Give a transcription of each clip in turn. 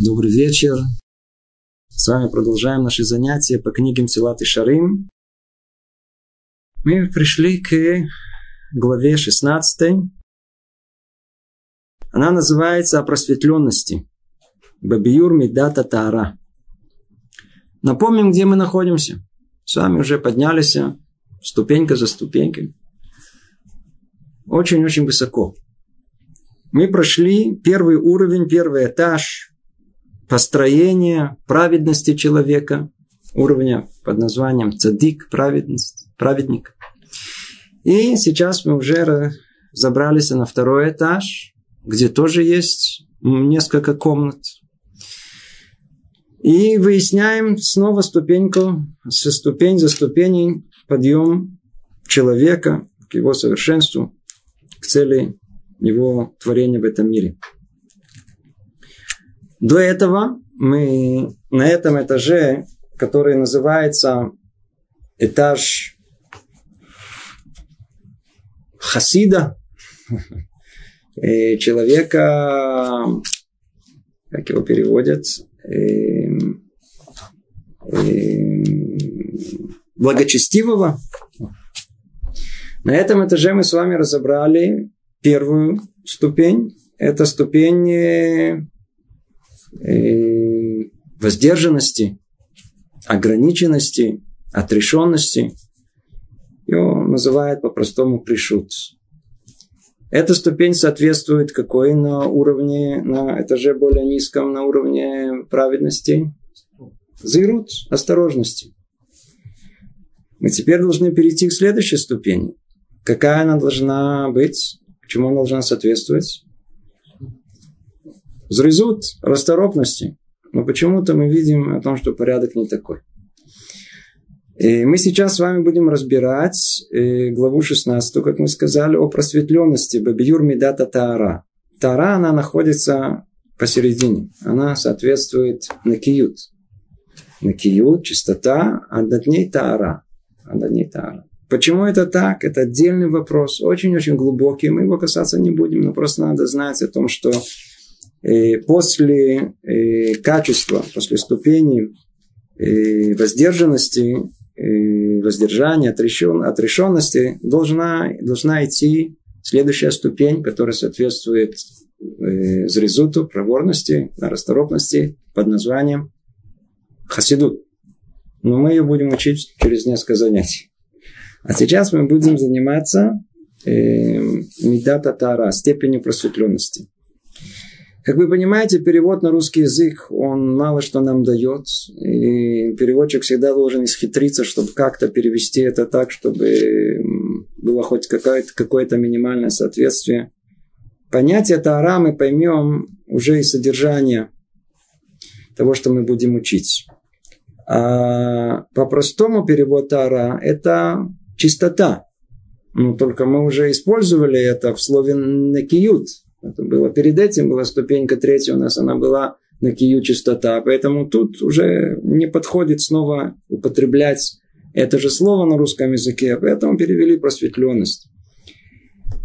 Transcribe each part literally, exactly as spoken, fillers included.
Добрый вечер. С вами продолжаем наши занятия по книге Мсилат Йешарим. Мы пришли к главе шестнадцатой. Она называется «О просветленности». Бабиюр Мидата Таара. Напомним, где мы находимся. С вами уже поднялись ступенька за ступенькой. Очень-очень высоко. Мы прошли первый уровень, первый этаж построения праведности человека, уровня под названием цадик, праведность, праведник. И сейчас мы уже забрались на второй этаж, где тоже есть несколько комнат. И выясняем снова ступеньку, ступень за ступенью подъем человека к его совершенству, к цели его творения в этом мире. До этого мы на этом этаже, который называется этаж хасида, человека, как его переводят, благочестивого. На этом этаже мы с вами разобрали первую ступень. Это ступень воздержанности, ограниченности, отрешенности. Его называют по-простому пришут. Эта ступень соответствует какой на уровне, на этаже более низком, на уровне праведности? Зеирут, осторожности. Мы теперь должны перейти к следующей ступени. Какая она должна быть? Чему она должна соответствовать? Зрезут, расторопности. Но почему-то мы видим о том, что порядок не такой. И мы сейчас с вами будем разбирать главу шестнадцатую, как мы сказали, о просветленности. Бабиюр Мидата Таара. Таара, она находится посередине. Она соответствует накиют. Накиют, чистота, а над ней Таара. А над ней Таара. Почему это так? Это отдельный вопрос. Очень-очень глубокий. Мы его касаться не будем. Но просто надо знать о том, что после качества, после ступени воздержанности, воздержания, отрешен, отрешенности должна, должна идти следующая ступень, которая соответствует зрезуту, проворности, расторопности под названием хасидут. Но мы ее будем учить через несколько занятий. А сейчас мы будем заниматься мидата таара, степенью просветленности. Как вы понимаете, перевод на русский язык, он мало что нам дает. И переводчик всегда должен исхитриться, чтобы как-то перевести это так, чтобы было хоть какое-то, какое-то минимальное соответствие. Понятие таара мы поймем уже из содержания того, что мы будем учить. А по-простому перевод таара – это чистота. Но только мы уже использовали это в слове «накиют». Это было перед этим, была ступенька третья у нас, она была на кию чистота. Поэтому тут уже не подходит снова употреблять это же слово на русском языке. Поэтому перевели просветленность.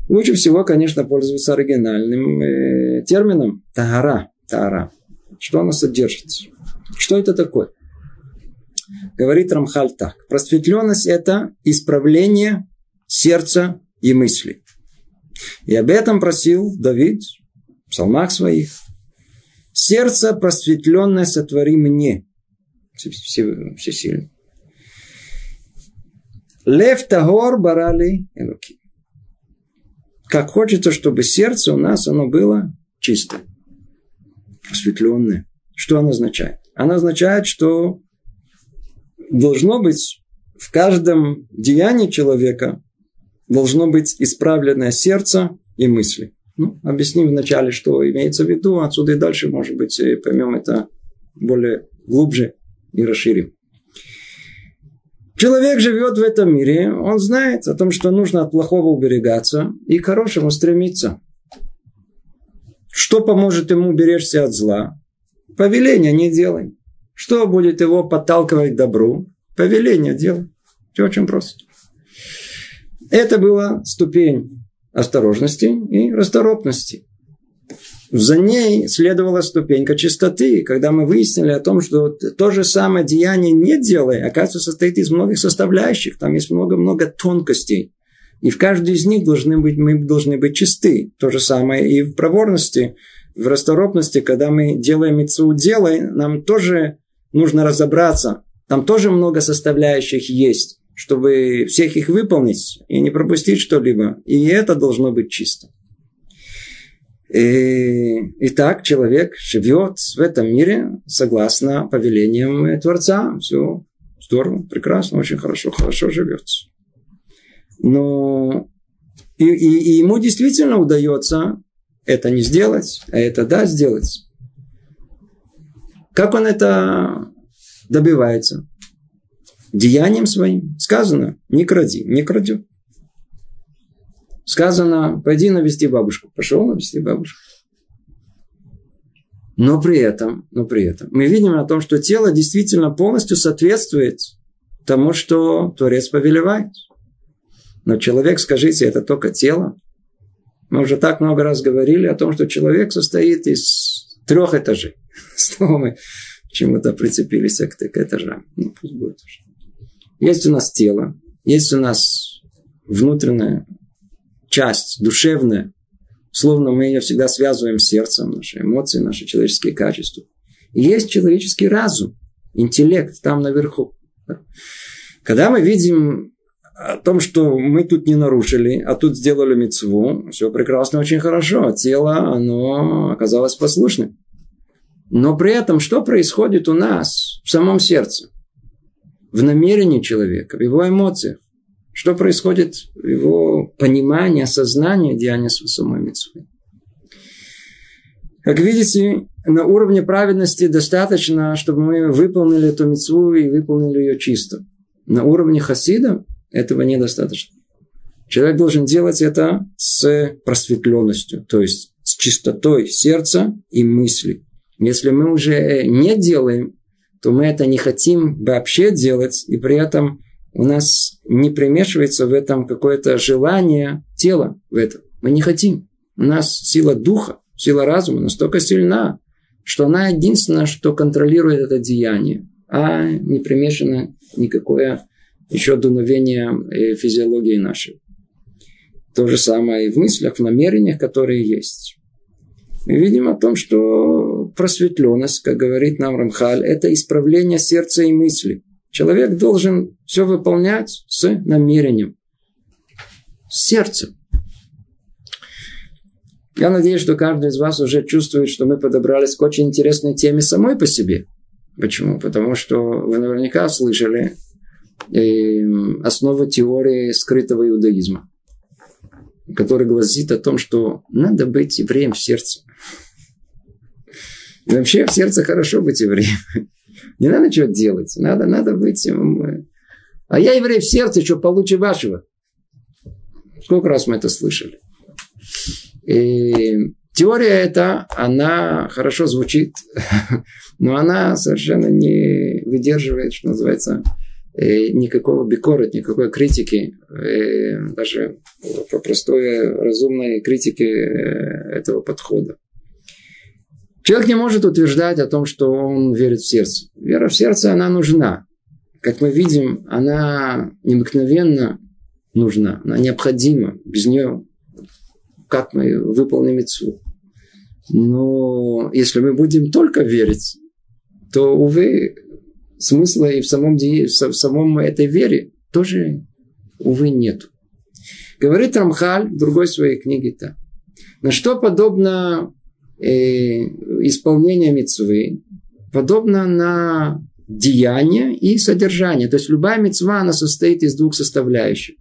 Лучше всего, конечно, пользоваться оригинальным э, термином таара. Таара. Что оно содержит? Что это такое? Говорит Рамхаль так. Просветленность – это исправление сердца и мысли. И об этом просил Давид в псалмах своих. «Сердце просветленное сотвори мне». Всесильный. «Лев тагор барали элоки». Как хочется, чтобы сердце у нас оно было чисто. Просветленное. Что оно означает? Оно означает, что должно быть в каждом деянии человека должно быть исправленное сердце и мысли. Ну, объясним вначале, что имеется в виду. Отсюда и дальше, может быть, поймем это более глубже и расширим. Человек живет в этом мире. Он знает о том, что нужно от плохого уберегаться и к хорошему стремиться. Что поможет ему уберечься от зла? Повеление не делай. Что будет его подталкивать к добру? Повеление делай. Все очень просто. Это была ступень осторожности и расторопности. За ней следовала ступенька чистоты, когда мы выяснили о том, что то же самое деяние не делая, оказывается, состоит из многих составляющих. Там есть много-много тонкостей. И в каждой из них должны быть, мы должны быть чисты. То же самое и в проворности, в расторопности, когда мы делаем мицву делай, нам тоже нужно разобраться. Там тоже много составляющих есть, чтобы всех их выполнить и не пропустить что-либо. И это должно быть чисто. Итак, человек живет в этом мире согласно повелениям Творца. Все здорово, прекрасно, очень хорошо, хорошо живет. Но и, и, и ему действительно удается это не сделать, а это да сделать. Как он это добивается? Деянием своим. Сказано, не кради, не крадет. Сказано, пойди навести бабушку. Пошел навести бабушку. Но при этом, но при этом мы видим о том, что тело действительно полностью соответствует тому, что Творец повелевает. Но человек, скажите, это только тело. Мы уже так много раз говорили о том, что человек состоит из трех этажей. Снова мы чему-то прицепились к этажам. Ну, пусть будет. Есть у нас тело, есть у нас внутренняя часть, душевная. Словно мы ее всегда связываем с сердцем, наши эмоции, наши человеческие качества. И есть человеческий разум, интеллект там наверху. Когда мы видим о том, что мы тут не нарушили, а тут сделали мицву, все прекрасно, очень хорошо. Тело, оно оказалось послушным. Но при этом, что происходит у нас в самом сердце? В намерении человека, в его эмоциях. Что происходит в его понимании, осознании деяния самой мицвы? Как видите, на уровне праведности достаточно, чтобы мы выполнили эту мицву и выполнили ее чисто. На уровне хасида этого недостаточно. Человек должен делать это с просветленностью, то есть с чистотой сердца и мысли. Если мы уже не делаем, то мы это не хотим вообще делать, и при этом у нас не примешивается в этом какое-то желание тела в этом. Мы не хотим. У нас сила духа, сила разума настолько сильна, что она единственная, что контролирует это деяние, а не примешано никакое еще дуновение физиологии нашей. То же самое и в мыслях, в намерениях, которые есть. Мы видим о том, что просветленность, как говорит нам Рамхаль, это исправление сердца и мысли. Человек должен все выполнять с намерением, с сердцем. Я надеюсь, что каждый из вас уже чувствует, что мы подобрались к очень интересной теме самой по себе. Почему? Потому что вы наверняка слышали основу теории скрытого иудаизма, который гласит о том, что надо быть евреем в сердце. И вообще в сердце хорошо быть евреем. Не надо что делать. Надо, надо быть... А я еврей в сердце, что получше вашего. Сколько раз мы это слышали. И теория эта, она хорошо звучит, но она совершенно не выдерживает, что называется, никакого бикорет, никакой критики, даже по простой разумной критике этого подхода. Человек не может утверждать о том, что он верит в сердце. Вера в сердце, она нужна. Как мы видим, она необыкновенно нужна, она необходима. Без нее как мы выполним мицву? Но если мы будем только верить, то, увы, смысла и в самом, в самом этой вере тоже, увы, нет. Говорит Рамхаль в другой своей книге так. На что подобно э, исполнение мицвы? Подобно на деяние и содержание. То есть любая мицва, она состоит из двух составляющих.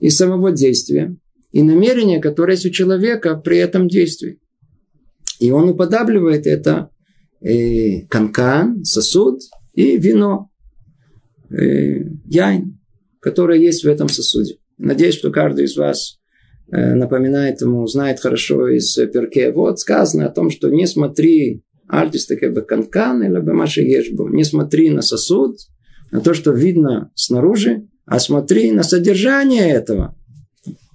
Из самого действия и намерения, которое есть у человека при этом действии. И он уподобляет это э, канкан, сосуд, и вино, яйн, которое есть в этом сосуде. Надеюсь, что каждый из вас напоминает ему, знает хорошо из перке. Вот сказано о том, что не смотри, не смотри на сосуд, на то, что видно снаружи, а смотри на содержание этого.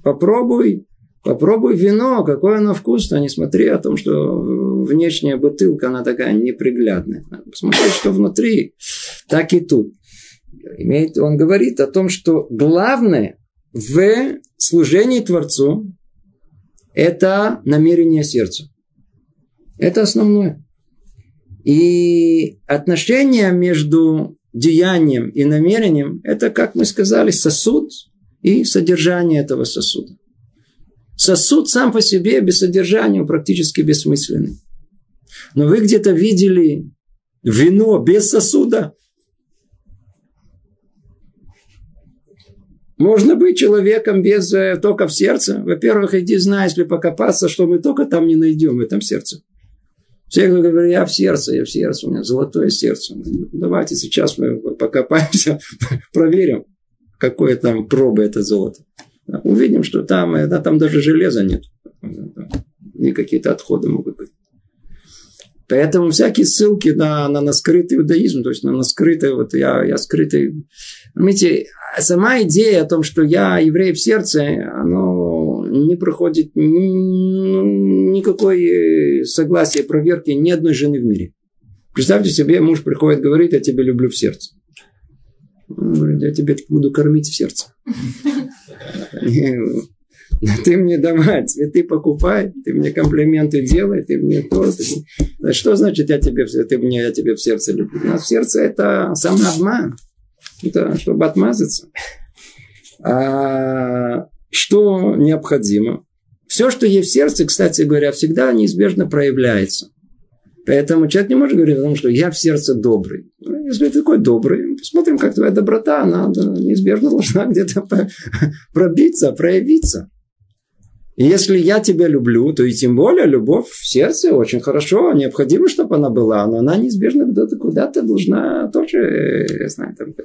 Попробуй Попробуй вино, какое оно вкусное, не смотри о том, что внешняя бутылка, она такая неприглядная. Посмотри, что внутри, так и тут. Имеет, он говорит о том, что главное в служении Творцу – это намерение сердца. Это основное. И отношение между деянием и намерением – это, как мы сказали, сосуд и содержание этого сосуда. Сосуд сам по себе без содержания практически бессмысленный. Но вы где-то видели вино без сосуда? Можно быть человеком без тока в сердце. Во-первых, иди знай, если покопаться, что мы только там не найдем, в этом сердце. Все говорят, я в сердце, я в сердце, у меня золотое сердце. Давайте сейчас мы покопаемся, проверим, какое там пробы это золото. Увидим, что там, да, там даже железа нет. И какие-то отходы могут быть. Поэтому всякие ссылки на, на, на скрытый иудаизм, то есть на, на скрытый, вот я, я скрытый. Понимаете, сама идея о том, что я еврей в сердце, она не проходит ни, никакой согласия, проверки ни одной жены в мире. Представьте себе, муж приходит, говорит, я тебя люблю в сердце. Он говорит, я тебя буду кормить в сердце. Ты мне давай, цветы покупай, ты мне комплименты делай, ты мне то. Ты... Что значит, я тебе, ты мне, я тебе в сердце люблю? У нас в сердце это самообман. Это чтобы отмазаться. А что необходимо? Все, что есть в сердце, кстати говоря, всегда неизбежно проявляется. Поэтому человек не может говорить о том, что я в сердце добрый. Если ты такой добрый, посмотрим, как твоя доброта, она неизбежно должна где-то пробиться, проявиться. И если я тебя люблю, то и тем более любовь в сердце очень хорошо, необходимо, чтобы она была, но она неизбежно куда-то, куда-то должна тоже, я знаю, там,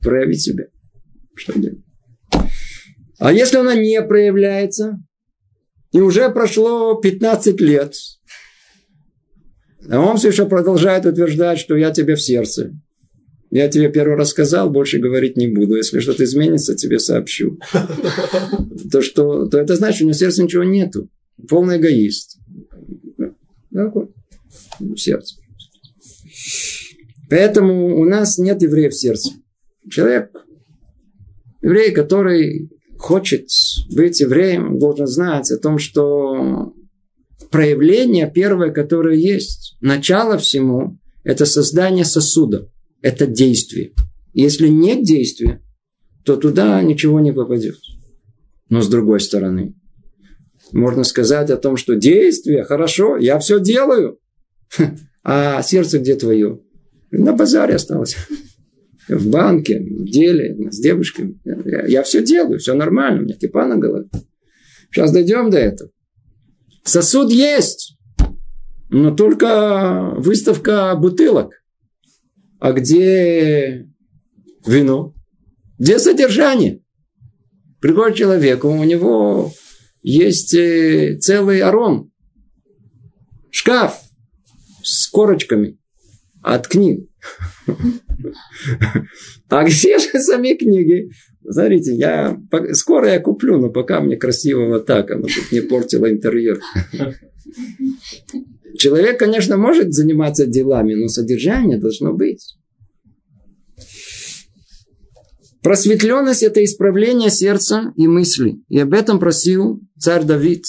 проявить себя. Что делать? А если она не проявляется, и уже прошло пятнадцать лет, а он все еще продолжает утверждать, что я тебе в сердце. Я тебе первый раз сказал, больше говорить не буду. Если что-то изменится, тебе сообщу. То, что, то это значит, что у него в сердце ничего нету. Полный эгоист. Сердце. Поэтому у нас нет еврея в сердце. Человек, еврей, который хочет быть евреем, должен знать о том, что... Проявление первое, которое есть, начало всему, это создание сосуда. Это действие. Если нет действия, то туда ничего не попадет. Но с другой стороны, можно сказать о том, что действие, хорошо, я все делаю. А сердце где твое? На базаре осталось. В банке, в деле, с девушками. Я все делаю, все нормально, у меня кипа на голове. Сейчас дойдем до этого. Сосуд есть, но только выставка бутылок. А где вино? Где содержание? Приходит человек, у него есть целый арон, шкаф с корочками от книг. А где же сами книги? Смотрите, я скоро я куплю, но пока мне красивого так, оно тут не портило интерьер. Человек, конечно, может заниматься делами, но содержание должно быть. Просветленность – это исправление сердца и мысли. И об этом просил царь Давид.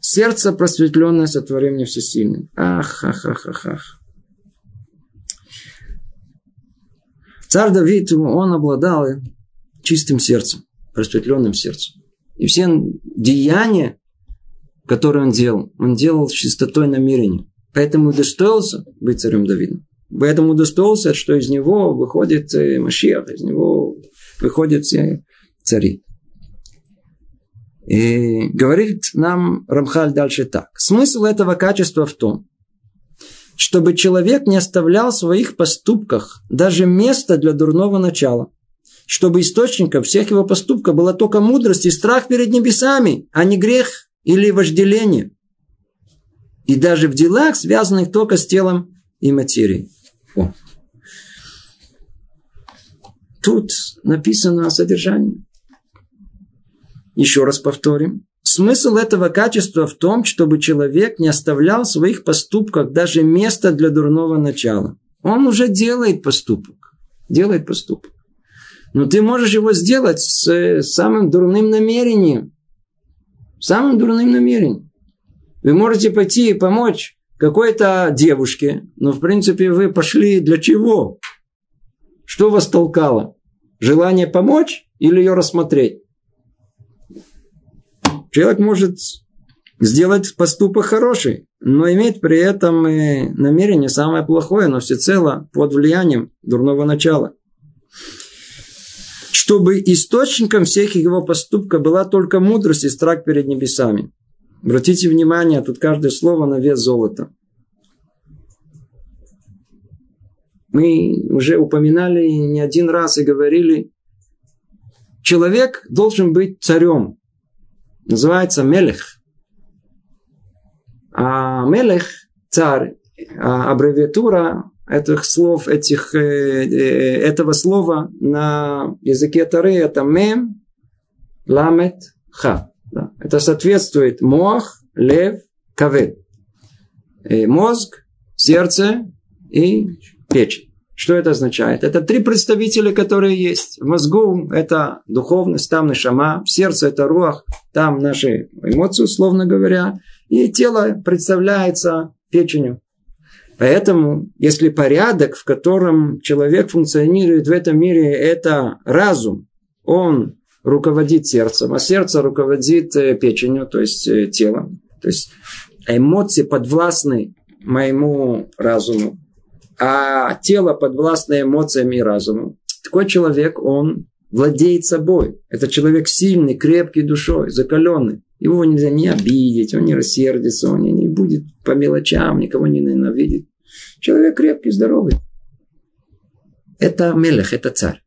Сердце просветленное, сотвори мне всесильным. Ах, ах, ах, ах, ах. Царь Давид, он обладал чистым сердцем, просветленным сердцем. И все деяния, которые он делал, он делал с чистотой намерения. Поэтому удостоился быть царем Давидом. Поэтому удостоился, что из него выходит Машиах, из него выходят все цари. И говорит нам Рамхаль дальше так. Смысл этого качества в том, чтобы человек не оставлял в своих поступках даже места для дурного начала, чтобы источником всех его поступков была только мудрость и страх перед небесами, а не грех или вожделение, и даже в делах, связанных только с телом и материей. О. Тут написано о содержании. Еще раз повторим. Смысл этого качества в том, чтобы человек не оставлял в своих поступках даже места для дурного начала. Он уже делает поступок. Делает поступок. Но ты можешь его сделать с самым дурным намерением. Самым дурным намерением. Вы можете пойти и помочь какой-то девушке. Но в принципе вы пошли для чего? Что вас толкало? Желание помочь или ее рассмотреть? Человек может сделать поступок хороший, но иметь при этом намерение самое плохое, но всецело под влиянием дурного начала. Чтобы источником всех его поступков была только мудрость и страх перед небесами. Обратите внимание, тут каждое слово на вес золота. Мы уже упоминали не один раз и говорили, человек должен быть царем. Называется мелех. А мелех, царь, аббревиатура этих слов, этих, этого слова на языке Торы это мем, ламет, ха. Это соответствует моах, лев, кавед. Мозг, сердце и печень. Что это означает? Это три представителя, которые есть. В мозгу это духовность, там нешама. В сердце это руах, там наши эмоции, условно говоря. И тело представляется печенью. Поэтому, если порядок, в котором человек функционирует в этом мире, это разум, он руководит сердцем, а сердце руководит печенью, то есть телом. То есть эмоции подвластны моему разуму, а тело подвластно эмоциям и разуму. Такой человек, он владеет собой. Это человек сильный, крепкий душой, закаленный. Его нельзя не обидеть, он не рассердится, он не будет по мелочам, никого не ненавидит. Человек крепкий, здоровый. Это мелех, это царь.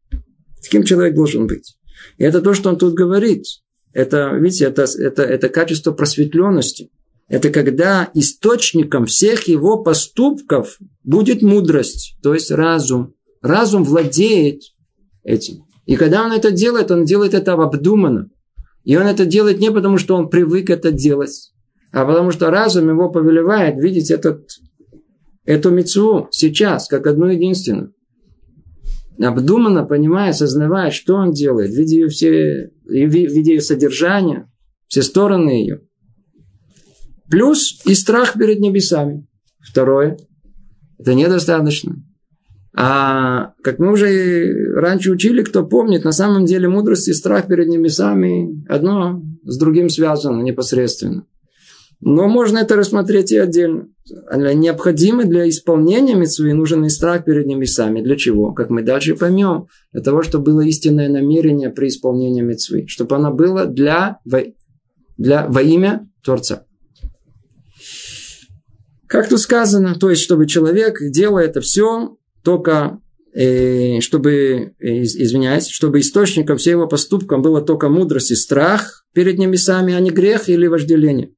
Таким человек должен быть. И это то, что он тут говорит. Это, видите, это, это, это качество просветленности. Это когда источником всех его поступков будет мудрость, то есть разум. Разум владеет этим. И когда он это делает, он делает это обдуманно. И он это делает не потому, что он привык это делать, а потому что разум его повелевает видеть этот, эту мицву сейчас, как одну единственную. Обдуманно, понимая, осознавая, что он делает, видя ее, все, видя ее содержание, все стороны ее. Плюс и страх перед небесами. Второе. Это недостаточно. А как мы уже раньше учили, кто помнит, на самом деле мудрость и страх перед небесами одно с другим связано непосредственно. Но можно это рассмотреть и отдельно. Необходимо для исполнения мицвы нужен и страх перед небесами. Для чего? Как мы дальше поймем. Для того, чтобы было истинное намерение при исполнении мицвы. Чтобы она была для, для, во имя Творца. Как тут сказано, то есть, чтобы человек делал это все, только э, чтобы, из, извиняюсь, чтобы источником всего его поступков было только мудрость и страх перед небесами, а не грех или вожделение.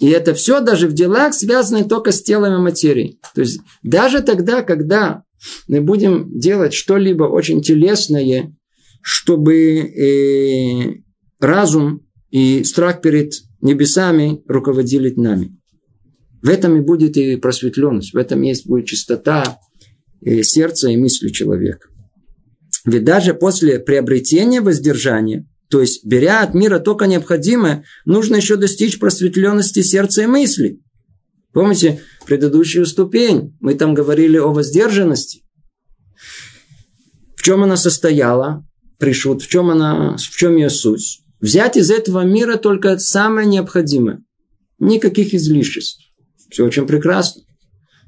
И это все даже в делах, связанных только с телом и материей. То есть, даже тогда, когда мы будем делать что-либо очень телесное, чтобы э, разум и страх перед небесами руководили нами. В этом и будет и просветленность, в этом есть будет чистота сердца и мысли человека. Ведь даже после приобретения воздержания, то есть беря от мира только необходимое, нужно еще достичь просветленности сердца и мысли. Помните предыдущую ступень? Мы там говорили о воздержанности. В чем она состояла? Пришут, в чем она, в чем ее суть? Взять из этого мира только самое необходимое. Никаких излишеств. Все очень прекрасно.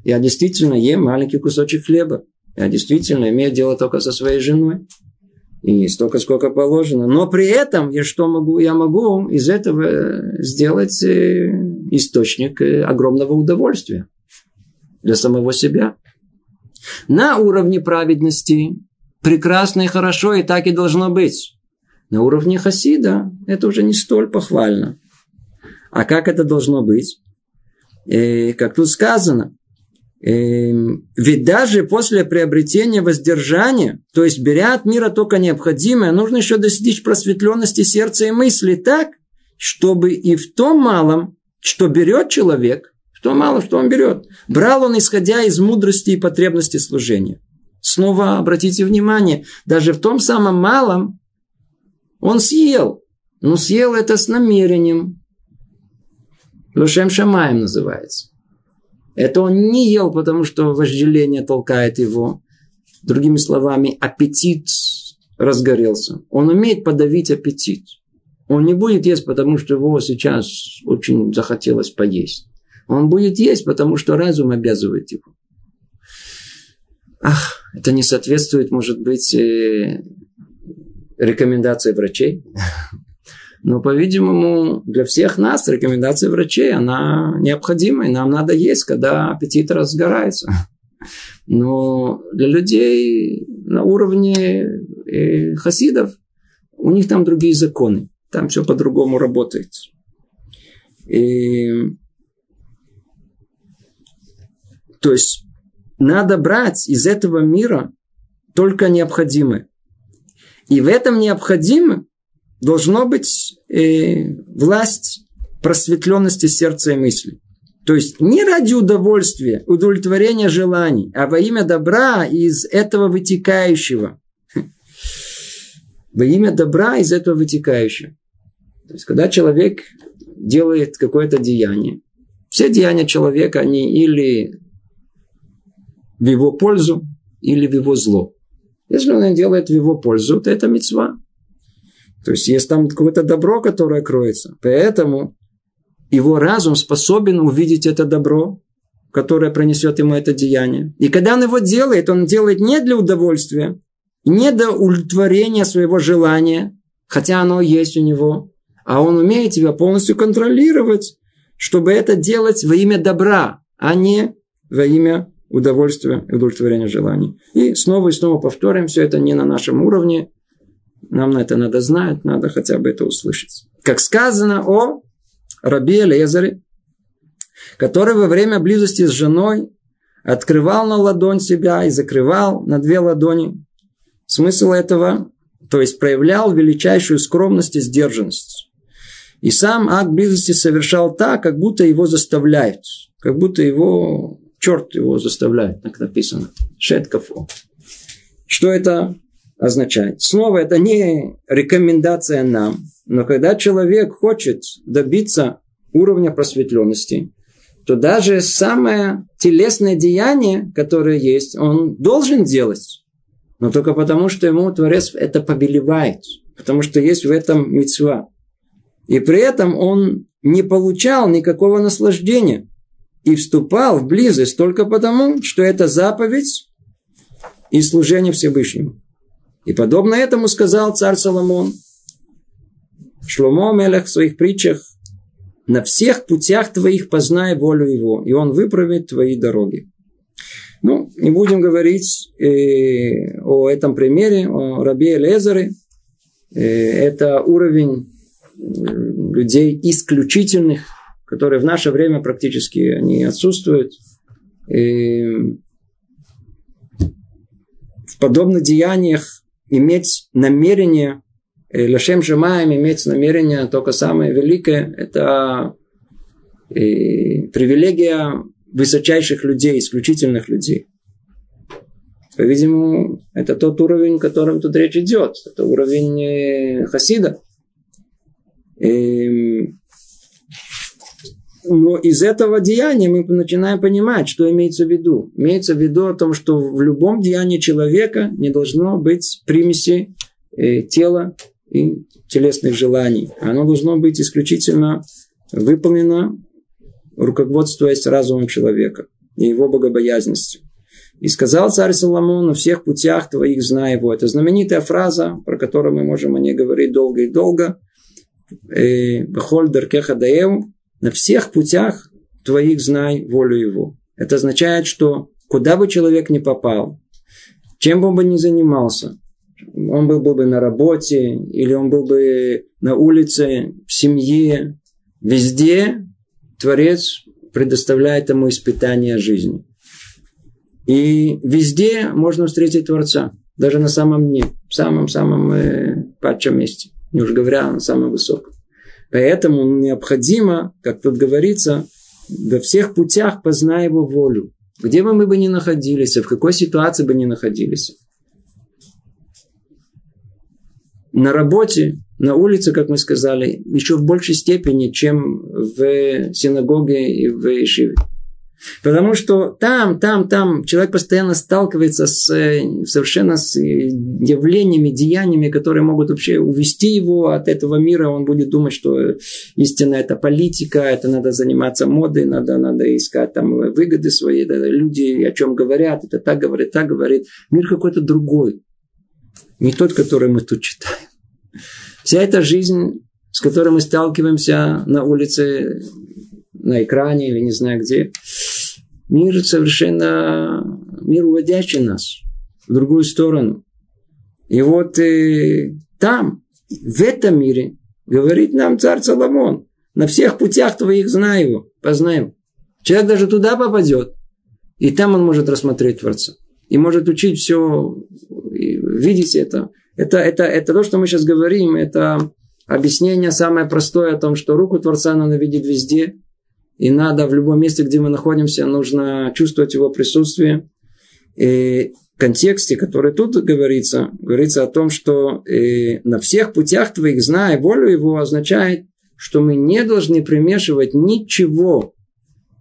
Я действительно ем маленький кусочек хлеба. Я действительно имею дело только со своей женой. И столько, сколько положено. Но при этом я, что могу? Я могу из этого сделать источник огромного удовольствия для самого себя. На уровне праведности прекрасно и хорошо, и так и должно быть. На уровне хасида это уже не столь похвально. А как это должно быть? И, как тут сказано, Ведь даже после приобретения воздержания, то есть беря от мира только необходимое, нужно еще достичь просветленности сердца и мысли так, чтобы и в том малом, что берет человек, в том малом, что он берет, брал он, исходя из мудрости и потребности служения. Снова обратите внимание, даже в том самом малом он съел, но съел это с намерением. Лошем Шамаем называется. Это он не ел, потому что вожделение толкает его. Другими словами, аппетит разгорелся. Он умеет подавить аппетит. Он не будет есть, потому что его сейчас очень захотелось поесть. Он будет есть, потому что разум обязывает его. Ах, это не соответствует, может быть, рекомендации врачей. Но, по-видимому, для всех нас рекомендация врачей, она необходима, и нам надо есть, когда аппетит разгорается. Но для людей на уровне хасидов, у них там другие законы, там все по-другому работает. И... То есть, надо брать из этого мира только необходимое. И в этом необходимом должно быть э, власть просветленности сердца и мысли. То есть не ради удовольствия, удовлетворения желаний, а во имя добра из этого вытекающего. Во имя добра из этого вытекающего. То есть когда человек делает какое-то деяние, все деяния человека, они или в его пользу, или в его зло. Если он делает в его пользу, то это мицва. То есть, есть там какое-то добро, которое кроется. Поэтому его разум способен увидеть это добро, которое принесет ему это деяние. И когда он его делает, он делает не для удовольствия, не для удовлетворения своего желания, хотя оно есть у него, а он умеет тебя полностью контролировать, чтобы это делать во имя добра, а не во имя удовольствия и удовлетворения желаний. И снова и снова повторим, все это не на нашем уровне. Нам на это надо знать, надо хотя бы это услышать. Как сказано о раби Элиэзере, который во время близости с женой открывал на ладонь себя и закрывал на две ладони. Смысл этого, то есть проявлял величайшую скромность и сдержанность. И сам акт близости совершал так, как будто его заставляют. Как будто его, черт его заставляет, так написано. Шеткафо. Что это означает? Снова это не рекомендация нам, но когда человек хочет добиться уровня просветленности, то даже самое телесное деяние, которое есть, он должен делать, но только потому, что ему Творец это повелевает, потому что есть в этом мицва. И при этом он не получал никакого наслаждения и вступал в близость только потому, что это заповедь и служение Всевышнему. И подобно этому сказал царь Соломон. Шломо Мелех в своих притчах: «На всех путях твоих познай волю его, и он выправит твои дороги». Ну, не будем говорить э, о этом примере, о раби Элиэзере. Э, это уровень людей исключительных, которые в наше время практически они отсутствуют. Э, в подобных деяниях иметь намерение, Лашем Шамаем, иметь намерение только самое великое, это привилегия высочайших людей, исключительных людей. По-видимому, это тот уровень, о котором тут речь идет. Это уровень хасида. Но из этого деяния мы начинаем понимать, что имеется в виду. Имеется в виду о том, что в любом деянии человека не должно быть примеси э, тела и телесных желаний. Оно должно быть исключительно выполнено, руководствуясь разумом человека и его богобоязненностью. И сказал царь Соломон: «На всех путях твоих знай его». Это знаменитая фраза, про которую мы можем о ней говорить долго и долго. «Бехоль даркеха даэу». На всех путях твоих знай волю его. Это означает, что куда бы человек ни попал, чем бы он ни занимался, он был, был бы на работе, или он был бы на улице, в семье, везде Творец предоставляет ему испытание жизни. И везде можно встретить Творца. Даже на самом дне, в самом-самом э, падшем месте. Не уж говоря, на самом высоком. Поэтому необходимо, как тут говорится, во всех путях познай его волю. Где бы мы бы ни находились, в какой ситуации бы ни находились. На работе, на улице, как мы сказали, еще в большей степени, чем в синагоге и в ешиве. Потому что там, там, там человек постоянно сталкивается с, совершенно с явлениями, деяниями, которые могут вообще увести его от этого мира. Он будет думать, что истина – это политика, это надо заниматься модой, надо, надо искать там выгоды свои. Люди о чем говорят, это так говорит, так говорит. Мир какой-то другой, не тот, который мы тут читаем. Вся эта жизнь, с которой мы сталкиваемся на улице, на экране или не знаю где. Мир совершенно... Мир, уводящий нас в другую сторону. И вот и там, в этом мире, говорит нам царь Соломон, на всех путях твоих знай его, познай его. Человек даже туда попадет, и там он может рассмотреть Творца. И может учить все, видеть это. Это, это, это то, что мы сейчас говорим, это объяснение самое простое о том, что руку Творца надо видеть везде. И надо в любом месте, где мы находимся, нужно чувствовать его присутствие. И в контексте, который тут говорится, говорится о том, что на всех путях твоих знай волю его, означает, что мы не должны примешивать ничего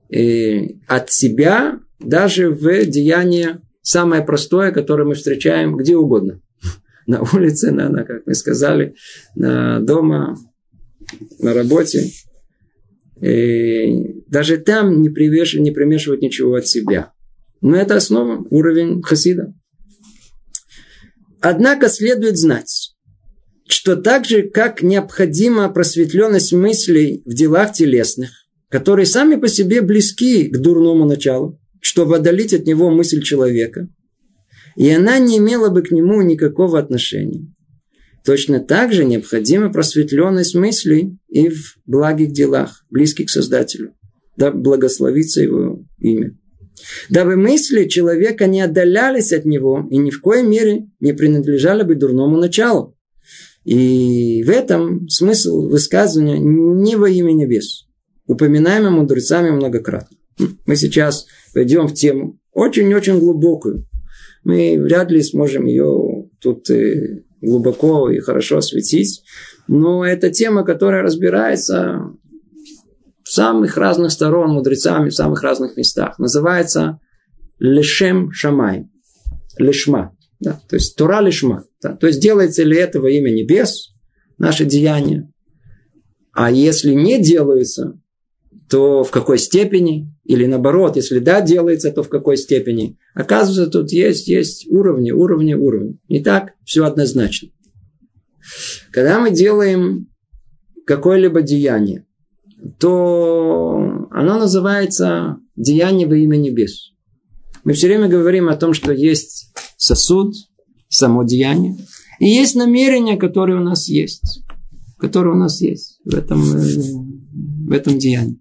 от себя, даже в деяние самое простое, которое мы встречаем где угодно. На улице, на, на, как мы сказали, на дома, на работе. И даже там не примешивать ничего от себя. Но это основа, уровень хасида. Однако следует знать, что так же, как необходима просветленность мыслей в делах телесных, которые сами по себе близки к дурному началу, чтобы отдалить от него мысль человека, и она не имела бы к нему никакого отношения. Точно так же необходима просветленность мыслей и в благих делах, близких к Создателю, дабы благословиться его имя. Дабы мысли человека не отдалялись от него и ни в коей мере не принадлежали бы дурному началу. И в этом смысл высказывания не во имя небес, упоминаемым мудрецами многократно. Мы сейчас пойдем в тему очень-очень глубокую. Мы вряд ли сможем ее тут... глубоко и хорошо осветить. Но это тема, которая разбирается с самых разных сторон мудрецами, в самых разных местах. Называется Лешем Шамай. Лешма. Да, то есть Тора Лешма. Да, то есть делается ли это во имя небес, наше деяние. А если не делается, то в какой степени? Или наоборот, если да, делается, то в какой степени? Оказывается, тут есть, есть уровни, уровни, уровни. Не так все однозначно. Когда мы делаем какое-либо деяние, то оно называется деяние во имя небес. Мы все время говорим о том, что есть сосуд, само деяние, и есть намерение, которое у нас есть, которое у нас есть в этом, в этом деянии.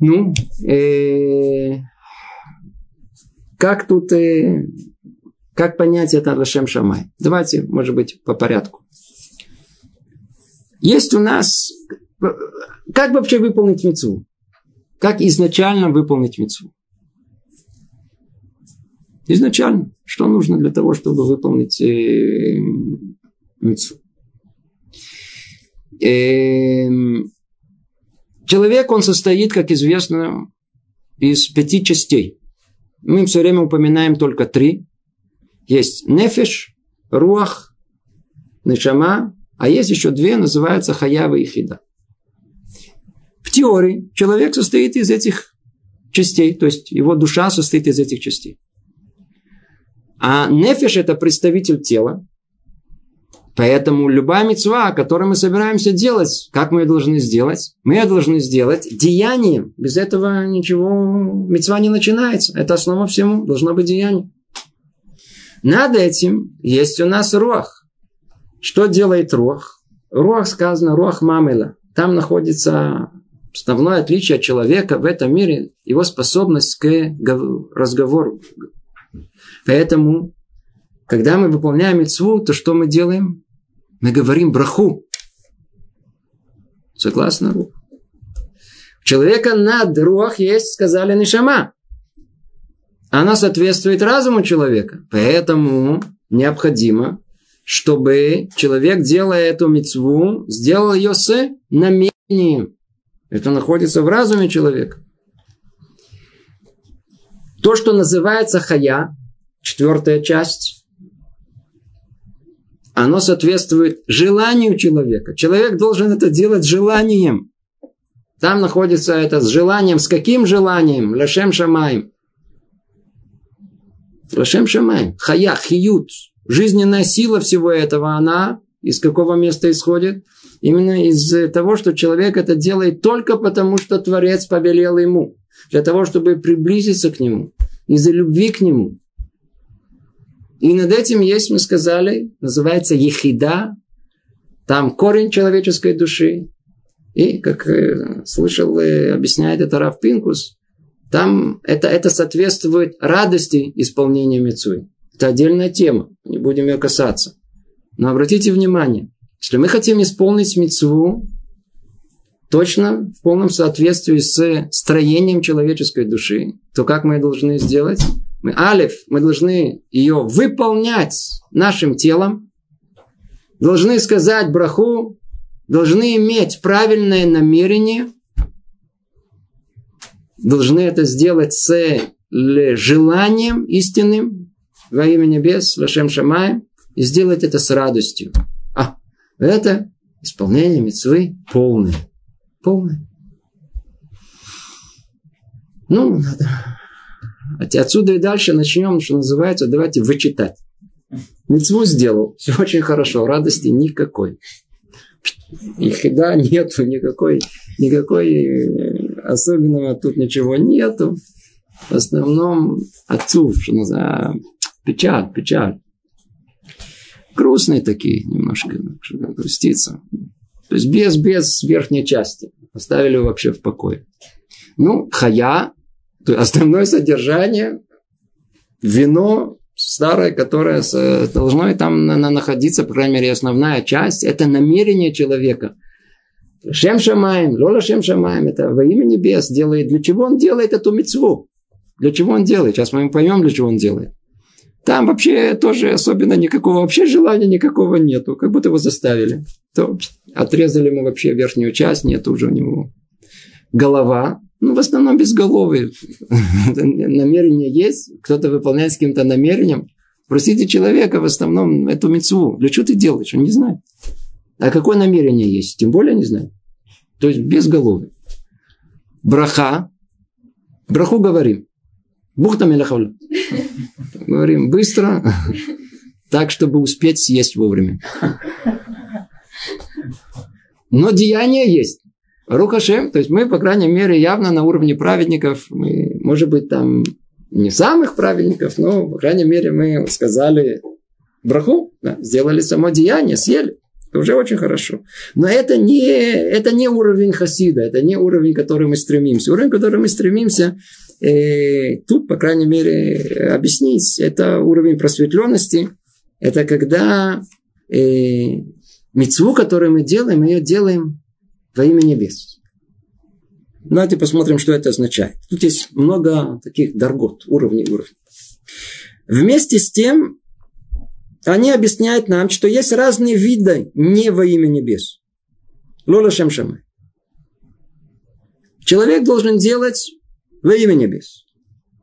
Ну, э, как тут, э, как понять это Лешем Шамай? Давайте, может быть, по порядку. Есть у нас, как вообще выполнить мицву? Как изначально выполнить мицву? Изначально, что нужно для того, чтобы выполнить э, мицву? Э, Человек, он состоит, как известно, из пяти частей. Мы все время упоминаем только три. Есть нефеш, руах, нешама, а есть еще две, называются хаява и хида. В теории человек состоит из этих частей, то есть его душа состоит из этих частей. А нефеш – это представитель тела. Поэтому любая мицва, которую мы собираемся делать, как мы ее должны сделать? Мы ее должны сделать деянием. Без этого ничего, мицва не начинается. Это основа всему, должно быть деяние. Над этим есть у нас руах. Что делает руах? Руах сказано, руах мамела. Там находится Основное отличие человека в этом мире – его способность к разговору. Поэтому, когда мы выполняем мицву, то что мы делаем? Мы говорим браху. Согласно рух. У человека над рух есть, сказали, нишама. Она соответствует разуму человека. Поэтому необходимо, чтобы человек, делая эту мицву, сделал ее с намерением. Это находится в разуме человека. То, что называется хая, четвертая часть, оно соответствует желанию человека. Человек должен это делать желанием. Там находится это с желанием. С каким желанием? Лашем шамаем. Лашем шамаем. Хая, хиют. Жизненная сила всего этого, она из какого места исходит? Именно из того, что человек это делает только потому, что Творец повелел ему. Для того, чтобы приблизиться к нему. Из-за любви к нему. И над этим есть, мы сказали, называется ехида. Там корень человеческой души. И, как слышал, объясняет это Рав Пинкус, там это, это соответствует радости исполнения мицвы. Это отдельная тема, не будем ее касаться. Но обратите внимание, если мы хотим исполнить мицву точно, в полном соответствии с строением человеческой души, то как мы должны сделать? Мы, алиф, мы должны ее выполнять нашим телом, должны сказать браху, должны иметь правильное намерение, должны это сделать с желанием истинным, во имя небес, Лашем Шамай, и сделать это с радостью. А, это исполнение мицвы полное. Полное. Ну, отсюда и дальше начнем, что называется, давайте вычитать. Мицву сделал, все очень хорошо, радости никакой. Ехида нету, никакой, никакой особенного тут ничего нету. В основном отцу, что называется, печаль, печаль. Грустные такие немножко, груститься. То есть без, без верхней части. Оставили вообще в покое. Ну, хая, основное содержание, вино старое, которое должно там находиться, по крайней мере, основная часть, это намерение человека. Шем шамаем, лола шем шамаем, это во имя небес делает. Для чего он делает эту мицву? Для чего он делает? Сейчас мы поймем, для чего он делает. Там вообще тоже особенно никакого вообще желания никакого нету. Как будто его заставили. То отрезали ему вообще верхнюю часть, нет уже у него. Голова. Ну, в основном без головы. Намерение есть. Кто-то выполняет с каким-то намерением. Просите человека в основном эту мицву. Для чего ты делаешь? Он не знает. А какое намерение есть? Тем более не знает. То есть без головы. Браха. Браху говорим. Бухта мелахавля. Говорим быстро, так, чтобы успеть съесть вовремя. Но деяние есть. Рух Ашем, то есть мы, по крайней мере, явно на уровне праведников. Мы, может быть, там не самых праведников, но, по крайней мере, мы сказали браху, да, сделали само деяние, съели. Это уже очень хорошо. Но это не, это не уровень хасида, это не уровень, к которому мы стремимся. Уровень, к которому мы стремимся... И тут, по крайней мере, объяснить, это уровень просветленности. Это когда э, мицву, которую мы делаем, мы ее делаем во имя небес. Давайте посмотрим, что это означает. Тут есть много таких даргот, уровней, уровней. Вместе с тем, они объясняют нам, что есть разные виды не во имя небес. Лола шем шамай. Человек должен делать... Во имя небес.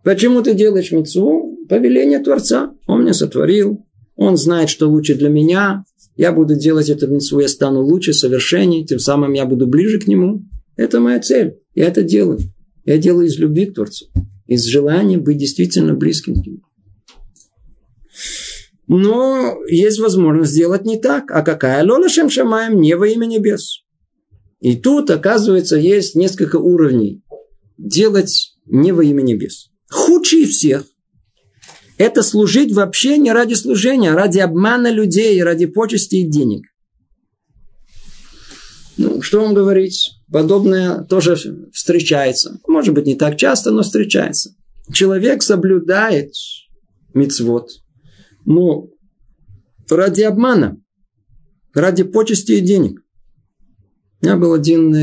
Почему ты делаешь мицву? Повеление Творца. Он меня сотворил. Он знает, что лучше для меня. Я буду делать эту мицву. Я стану лучше, совершеннее. Тем самым я буду ближе к нему. Это моя цель. Я это делаю. Я делаю из любви к Творцу. Из желания быть действительно близким к нему. Но есть возможность сделать не так. А какая? Ло лашем шамаем. Не во имя небес. И тут, оказывается, есть несколько уровней. Делать не во имя небес. Худший всех – это служить вообще не ради служения, а ради обмана людей, ради почести и денег. Ну, что вам говорить? Подобное тоже встречается. Может быть, не так часто, но встречается. Человек соблюдает мицвот, но ради обмана, ради почести и денег. У меня был один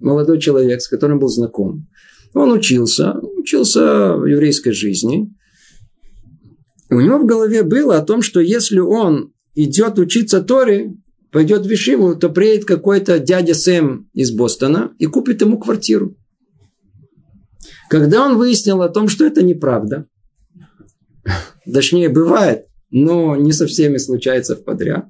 молодой человек, с которым был знаком. Он учился, учился в еврейской жизни. У него в голове было о том, что если он идет учиться Торе, пойдет в Ешиву, то приедет какой-то дядя Сэм из Бостона и купит ему квартиру. Когда он выяснил о том, что это неправда, точнее бывает, но не со всеми случается подряд,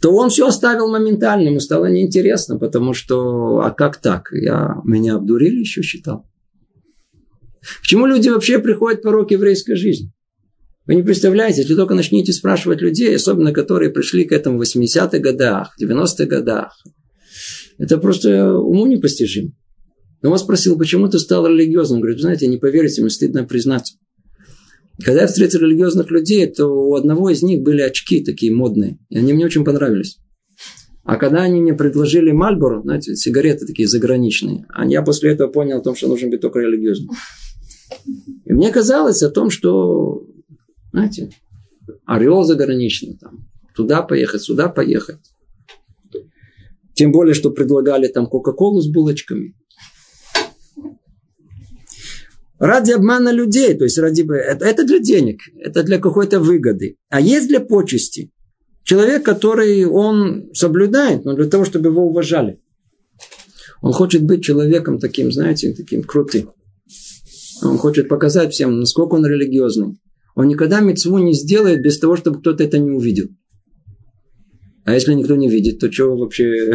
то он все оставил моментально, ему стало неинтересно, потому что, а как так? Я, меня обдурили, еще считал. Почему люди вообще приходят порой к еврейской жизни? Вы не представляете, если только начните спрашивать людей, особенно которые пришли к этому в восьмидесятых годах, девяностых годах, это просто уму непостижимо. Но он спросил, почему ты стал религиозным? Говорит, знаете, не поверите, мне стыдно признаться. Когда я встретил религиозных людей, то у одного из них были очки такие модные. И они мне очень понравились. А когда они мне предложили Marlboro, знаете, сигареты такие заграничные, а я после этого понял о том, что нужно быть только религиозным. И мне казалось о том, что, знаете, орел заграничный, там, туда поехать, сюда поехать. Тем более, что предлагали там кока-колу с булочками. Ради обмана людей, то есть ради... это для денег, это для какой-то выгоды. А есть для почести. Человек, который он соблюдает, но для того, чтобы его уважали. Он хочет быть человеком таким, знаете, таким крутым. Он хочет показать всем, насколько он религиозный. Он никогда мицву не сделает без того, чтобы кто-то это не увидел. А если никто не видит, то что вообще,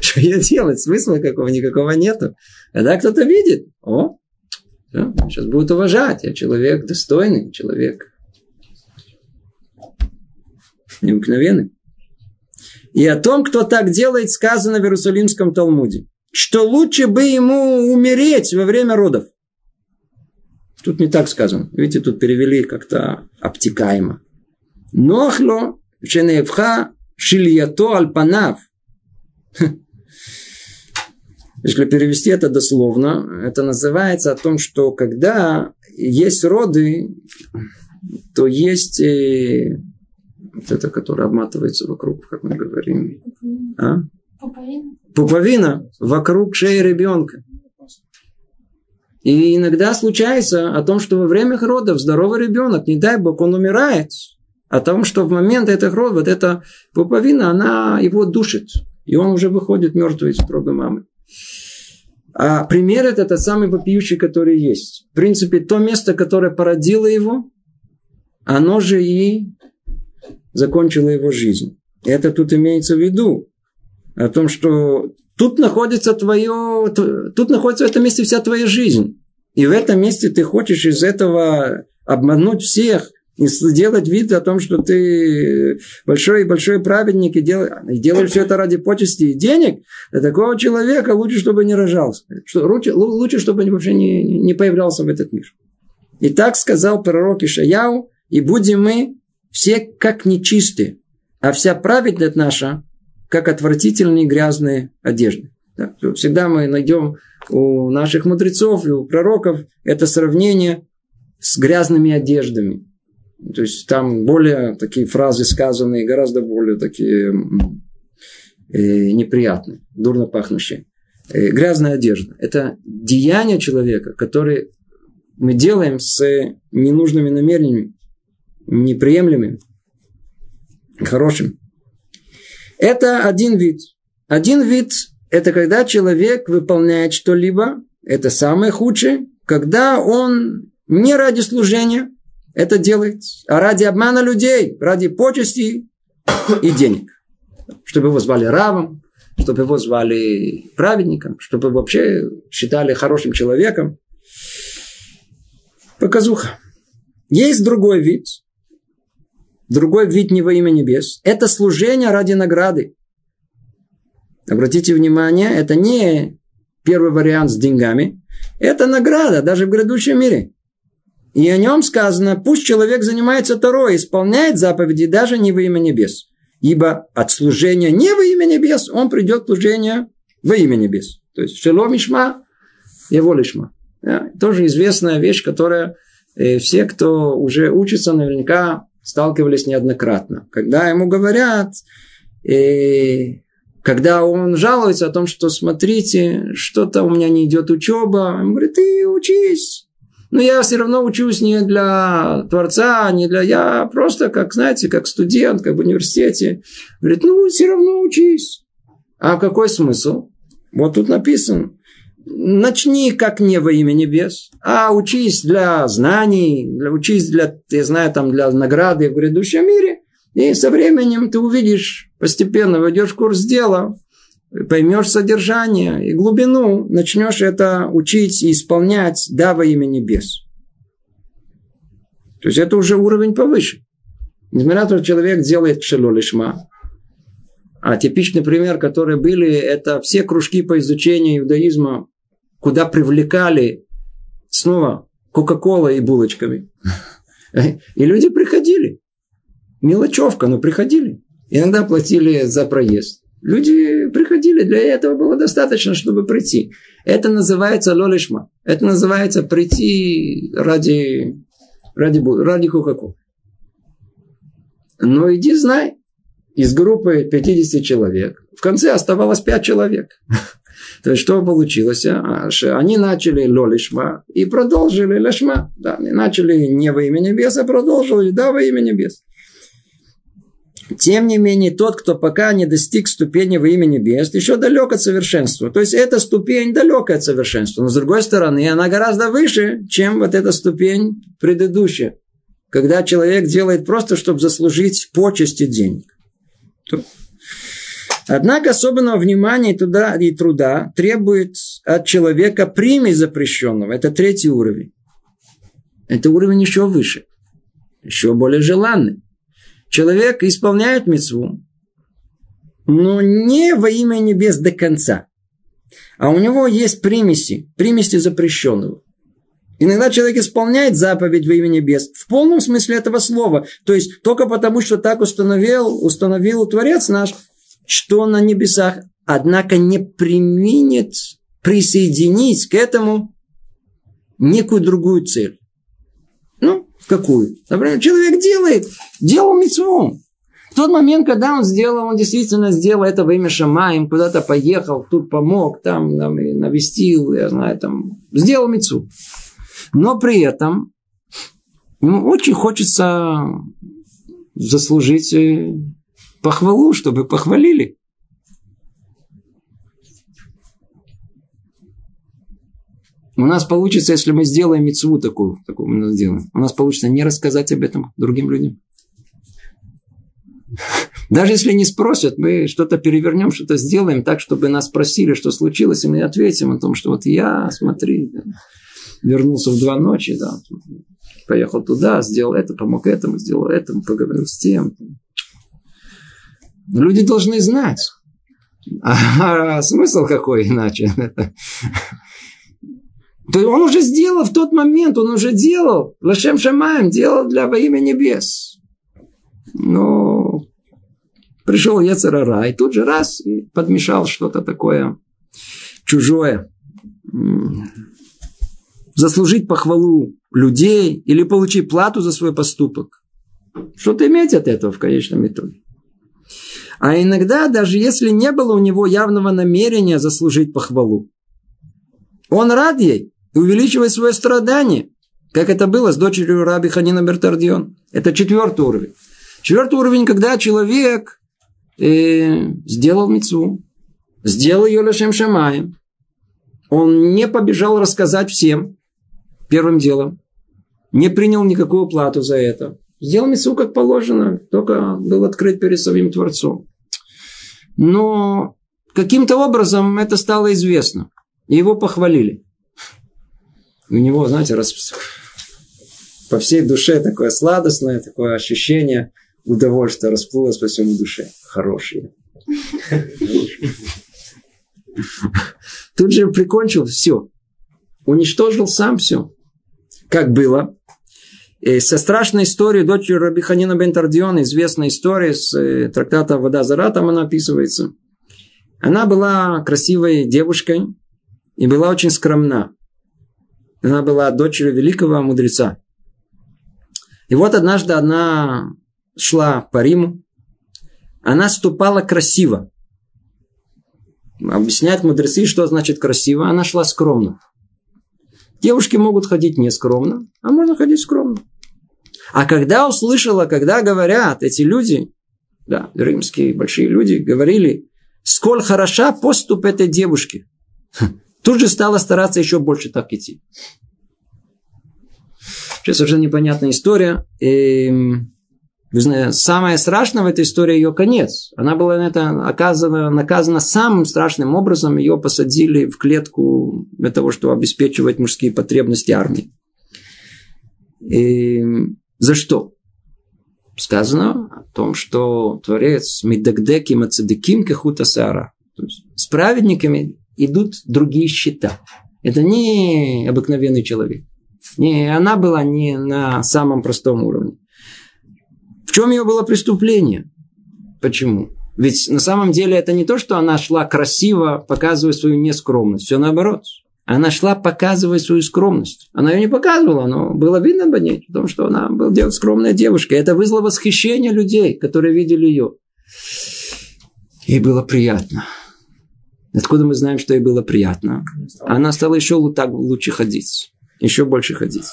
что я делать? Смысла какого никакого нету. Когда кто-то видит, о, сейчас будут уважать. Я человек достойный, человек необыкновенный. И о том, кто так делает, сказано в Иерусалимском Талмуде, что лучше бы ему умереть во время родов. Тут не так сказано. Видите, тут перевели как-то обтекаемо. Нохло шеневха шильято альпанав. Если перевести это дословно, это называется о том, что когда есть роды, то есть вот это, которое обматывается вокруг, как мы говорим. А? Пуповина. Пуповина вокруг шеи ребенка. И иногда случается о том, что во время родов здоровый ребенок, не дай бог, он умирает. О том, что в момент этих родов, вот эта пуповина, она его душит. И он уже выходит мертвый из утробы мамы. А пример это тот самый вопиющий, который есть. В принципе, то место, которое породило его, оно же и закончило его жизнь. Это тут имеется в виду. О том, что тут находится твое, тут находится в этом месте вся твоя жизнь. И в этом месте ты хочешь из этого обмануть всех и сделать вид о том, что ты большой-большой праведник и делаешь все это ради почести и денег. Для такого человека лучше, чтобы не рожался. Лучше, чтобы он вообще не, не появлялся в этот мир. И так сказал пророк Ишаяу, и будем мы все как нечистые, а вся праведность наша как отвратительные грязные одежды. Так, всегда мы найдем у наших мудрецов и у пророков это сравнение с грязными одеждами. То есть там более такие фразы сказанные, гораздо более такие э, неприятные, дурно пахнущие. Э, грязная одежда. Это деяние человека, которое мы делаем с ненужными намерениями, неприемлемыми, хорошими. Это один вид. Один вид – это когда человек выполняет что-либо. Это самое худшее. Когда он не ради служения это делает, а ради обмана людей, ради почести и денег. Чтобы его звали равом, чтобы его звали праведником, чтобы вообще считали хорошим человеком. Показуха. Есть другой вид. Другой вид не во имя небес. Это служение ради награды. Обратите внимание, это не первый вариант с деньгами. Это награда даже в грядущем мире. И о нем сказано, пусть человек занимается Торой, исполняет заповеди даже не во имя небес. Ибо от служения не во имя небес, он придет к служению во имя небес. То есть, шело мишма, его лишма. Да? Тоже известная вещь, которая все, кто уже учится, наверняка сталкивались неоднократно. Когда ему говорят, и когда он жалуется о том, что смотрите, что-то у меня не идет учеба, он говорит, ты учись. Но я все равно учусь не для Творца, не для... Я просто, как, знаете, как студент, как в университете. Говорит, ну, все равно учись. А какой смысл? Вот тут написано. Начни, как не во имя небес, а учись для знаний, для, учись для, я знаю, там, для награды в грядущем мире. И со временем ты увидишь, постепенно войдешь в курс дела, поймешь содержание и глубину, начнешь это учить и исполнять, да, во имя небес. То есть, это уже уровень повыше. Несмотря на то, что человек делает шело лишма. А типичный пример, которые были, это все кружки по изучению иудаизма, куда привлекали снова кока-колой и булочками. И люди приходили. Мелочевка, но приходили. Иногда платили за проезд. Люди приходили, для этого было достаточно, чтобы прийти. Это называется лолишма. Это называется прийти ради, ради, ради кока-колы. Но иди, знай, из группы пятьдесят человек в конце оставалось пять человек. То есть, что получилось? Они начали лолишма и продолжили лешма. Они начали не во имя небес, а продолжили, да, во имя небес. Тем не менее, тот, кто пока не достиг ступени во имя небес, еще далек от совершенства. То есть, эта ступень далека от совершенства. Но, с другой стороны, она гораздо выше, чем вот эта ступень предыдущая. Когда человек делает просто, чтобы заслужить почести денег. Однако, особенного внимания и труда требует от человека примесь запрещенного. Это третий уровень. Это уровень еще выше. Еще более желанный. Человек исполняет мицву, но не во имя небес до конца. А у него есть примеси, примеси запрещенного. Иногда человек исполняет заповедь во имя небес в полном смысле этого слова. То есть, только потому, что так установил, установил Творец наш, что на небесах, однако не применит присоединить к этому некую другую цель. Ну, какую? Например, человек делает, делал мицву. В тот момент, когда он сделал, он действительно сделал это во имя Шамаим, куда-то поехал, тут помог, там, там навестил, я знаю, там, сделал мицву. Но при этом ему очень хочется заслужить похвалу, чтобы похвалили. У нас получится, если мы сделаем мицву такую, такую мы сделаем, у нас получится не рассказать об этом другим людям. Даже если не спросят, мы что-то перевернем, что-то сделаем так, чтобы нас спросили, что случилось, и мы ответим о том, что вот я, смотри, да, вернулся в два ночи, да, поехал туда, сделал это, помог этому, сделал этому, поговорил с тем. Люди должны знать. А смысл какой иначе? То он уже сделал в тот момент, он уже делал, Лашем Шамаем делал для во имя небес. Но пришел Йецер ха-Ра, и тут же раз и подмешал что-то такое чужое. Заслужить похвалу людей или получить плату за свой поступок. Что-то иметь от этого в конечном итоге. А иногда, даже если не было у него явного намерения заслужить похвалу, он рад ей, увеличивает свое страдание, как это было с дочерью Раби Ханина бер Тардион. Это четвертый уровень. Четвертый уровень, когда человек э, сделал мицву, сделал ее лешем шамаем. Он не побежал рассказать всем первым делом, не принял никакую плату за это. Сделал мицву как положено, только был открыт перед самим Творцом. Но каким-то образом это стало известно. И его похвалили. У него, знаете, раз... по всей душе такое сладостное, такое ощущение удовольствия расплылось по всему душе. Хорошее. Тут же прикончил все. Уничтожил сам все. Как было. И со страшной историей дочери Раби Ханина бен Тардиона, известная история с трактата «Вода зара», там она описывается. Она была красивой девушкой и была очень скромна. Она была дочерью великого мудреца. И вот однажды она шла по Риму. Она ступала красиво. Объясняют мудрецы, что значит красиво. Она шла скромно. Девушки могут ходить не скромно, а можно ходить скромно. А когда услышала, когда говорят эти люди, да, римские большие люди, говорили, сколь хороша поступь этой девушки, тут же стала стараться еще больше так идти. Сейчас совершенно непонятная история. И, вы знаете, самое страшное в этой истории ее конец. Она была на это наказана, наказана самым страшным образом. Ее посадили в клетку для того, чтобы обеспечивать мужские потребности армии. И за что? Сказано о том, что Творец Мидагдеким Ацадеким Кехута Саара. То есть с праведниками идут другие счета. Это не обыкновенный человек. Не, она была не на самом простом уровне. В чем ее было преступление? Почему? Ведь на самом деле это не то, что она шла красиво, показывая свою нескромность. Все наоборот. Она шла, показывая свою скромность. Она ее не показывала, но было видно по ней, потому что она была скромная девушка. Это вызвало восхищение людей, которые видели ее. Ей было приятно. Откуда мы знаем, что ей было приятно? Она стала еще так лучше ходить. Еще больше ходить.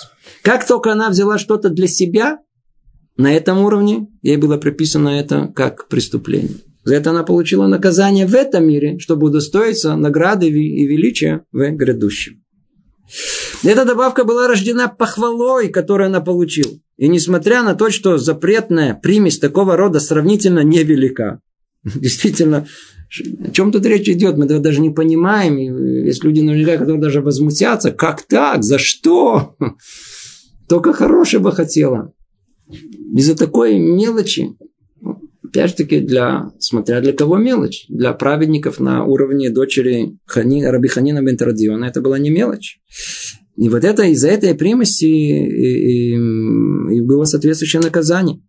Как только она взяла что-то для себя, на этом уровне ей было приписано это как преступление. За это она получила наказание в этом мире, чтобы удостоиться награды и величия в грядущем. Эта добавка была рождена похвалой, которую она получила. И несмотря на то, что запретная примесь такого рода сравнительно невелика. Действительно, о чем тут речь идет, мы даже не понимаем. Есть люди наверняка, которые даже возмутятся. Как так? За что? Только хорошего хотела. Из-за такой мелочи. Опять же таки, для, смотря для кого мелочь. Для праведников на уровне дочери Хани, Раби Ханина бен Тардиона это была не мелочь. И вот это, из-за этой примеси и, и, и было соответствующее наказание.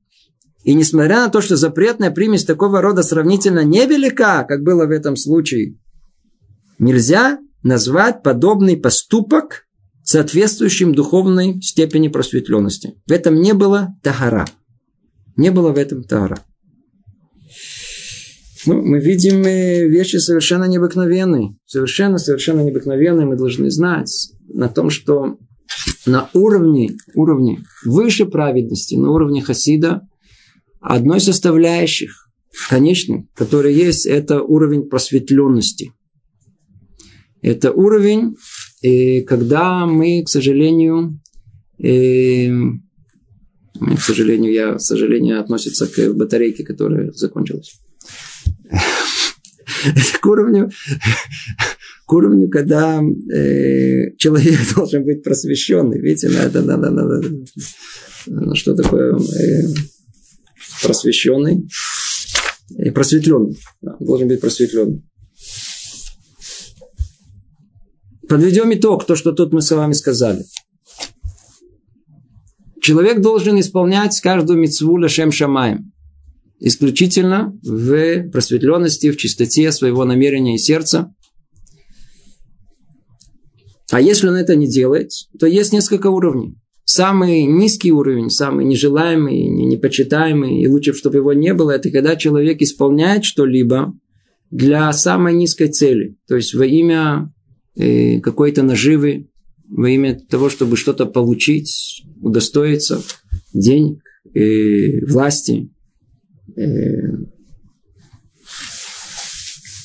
И несмотря на то, что запретная примесь такого рода сравнительно невелика, как было в этом случае, нельзя назвать подобный поступок соответствующим духовной степени просветленности. В этом не было тахара. Не было в этом тахара. Ну, мы видим вещи совершенно необыкновенные. Совершенно, совершенно необыкновенные. Мы должны знать о том, что на уровне, уровне выше праведности, на уровне хасида, одной из составляющих, конечной, которая есть, это уровень просветленности. Это уровень, когда мы, к сожалению, к сожалению, я, к сожалению, относится к батарейке, которая закончилась. Это к уровню, к уровню, когда человек должен быть просвещенный. Видите, надо, надо, надо. Что такое? Просвещенный и просветленный. Да, должен быть просветленный. Подведем итог, то, что тут мы с вами сказали. Человек должен исполнять каждую мицву лешем шамаем. Исключительно в просветленности, в чистоте своего намерения и сердца. А если он это не делает, то есть несколько уровней. Самый низкий уровень, самый нежелаемый, непочитаемый, и лучше, чтобы его не было, это когда человек исполняет что-либо для самой низкой цели. То есть во имя какой-то наживы, во имя того, чтобы что-то получить, удостоиться денег, власти,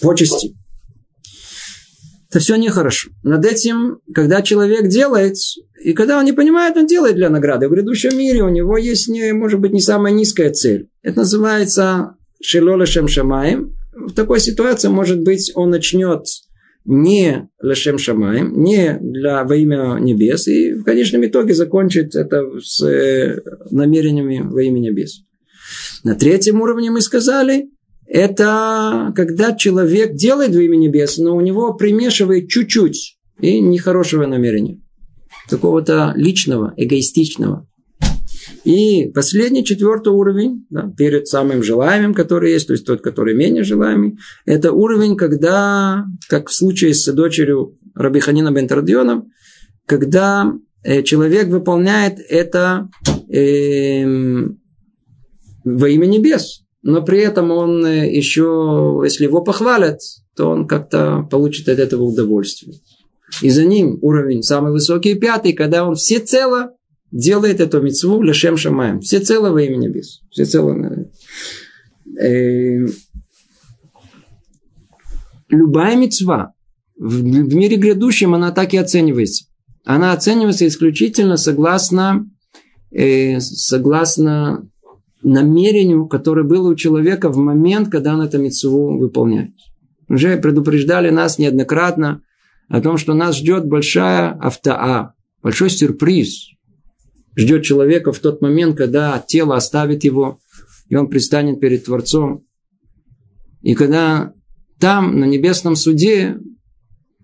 почести. Это все нехорошо. Над этим, когда человек делает, и когда он не понимает, он делает для награды. В грядущем мире у него есть, не, может быть, не самая низкая цель. Это называется шело лешем шамаем. В такой ситуации, может быть, он начнет не лешем шамаем, не для, во имя небес, и в конечном итоге закончит это с э, намерениями во имя небес. На третьем уровне мы сказали, это когда человек делает во имя небес, но у него примешивает чуть-чуть и нехорошего намерения. Какого-то личного, эгоистичного. И последний, четвертый уровень, да, перед самым желаемым, который есть, то есть тот, который менее желаемый, это уровень, когда, как в случае с дочерью Раби Ханина бен Тардьона, когда человек выполняет это э, во имя небес, но при этом он еще, если его похвалят, то он как-то получит от этого удовольствие. И за ним уровень самый высокий, пятый, когда он всецело делает эту мицву лешем шамаем. Всецело во имя небес. Всецело. Э, любая мицва в, в мире грядущем, она так и оценивается. Она оценивается исключительно согласно, э, согласно намерению, которое было у человека в момент, когда он эту мицву выполняет. Уже предупреждали нас неоднократно о том, что нас ждет большая автаа, большой сюрприз. Ждет человека в тот момент, когда тело оставит его, и он предстанет перед Творцом. И когда там, на небесном суде,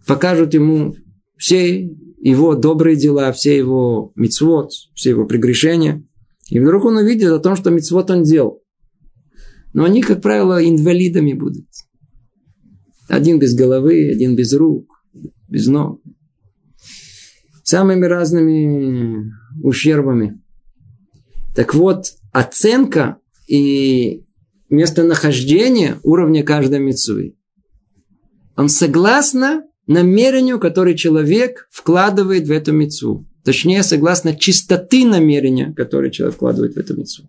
покажут ему все его добрые дела, все его мицвот, все его прегрешения. И вдруг он увидит о том, что мицвот он делал. Но они, как правило, инвалидами будут. Один без головы, один без рук, без ног. Самыми разными ущербами. Так вот, оценка и местонахождение уровня каждой мицвы, он согласно намерению, которое человек вкладывает в эту мицву. Точнее, согласно чистоты намерения, которое человек вкладывает в эту мицву.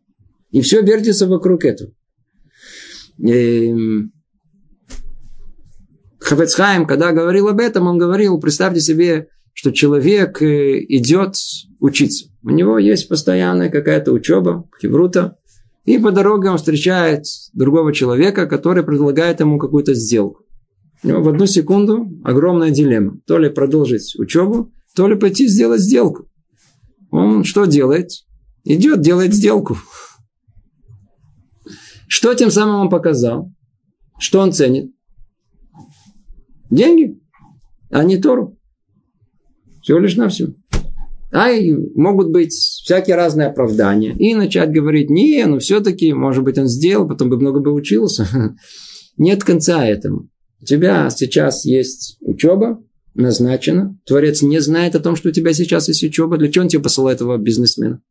И все вертится вокруг этого. Хафец Хаим, когда говорил об этом, он говорил, представьте себе, что человек идет учиться. У него есть постоянная какая-то учеба, хеврута. И по дороге он встречает другого человека, который предлагает ему какую-то сделку. У него в одну секунду огромная дилемма. То ли продолжить учебу, то ли пойти сделать сделку. Он что делает? Идет, делает сделку. Что тем самым он показал? Что он ценит? Деньги, а не Тору. Всего лишь навсего. А и могут быть всякие разные оправдания. И начать говорить, не, ну все-таки, может быть, он сделал, потом бы много бы учился. Нет конца этому. У тебя сейчас есть учеба, назначена. Творец не знает о том, что у тебя сейчас есть учеба. Для чего он тебе посылал этого бизнесмена?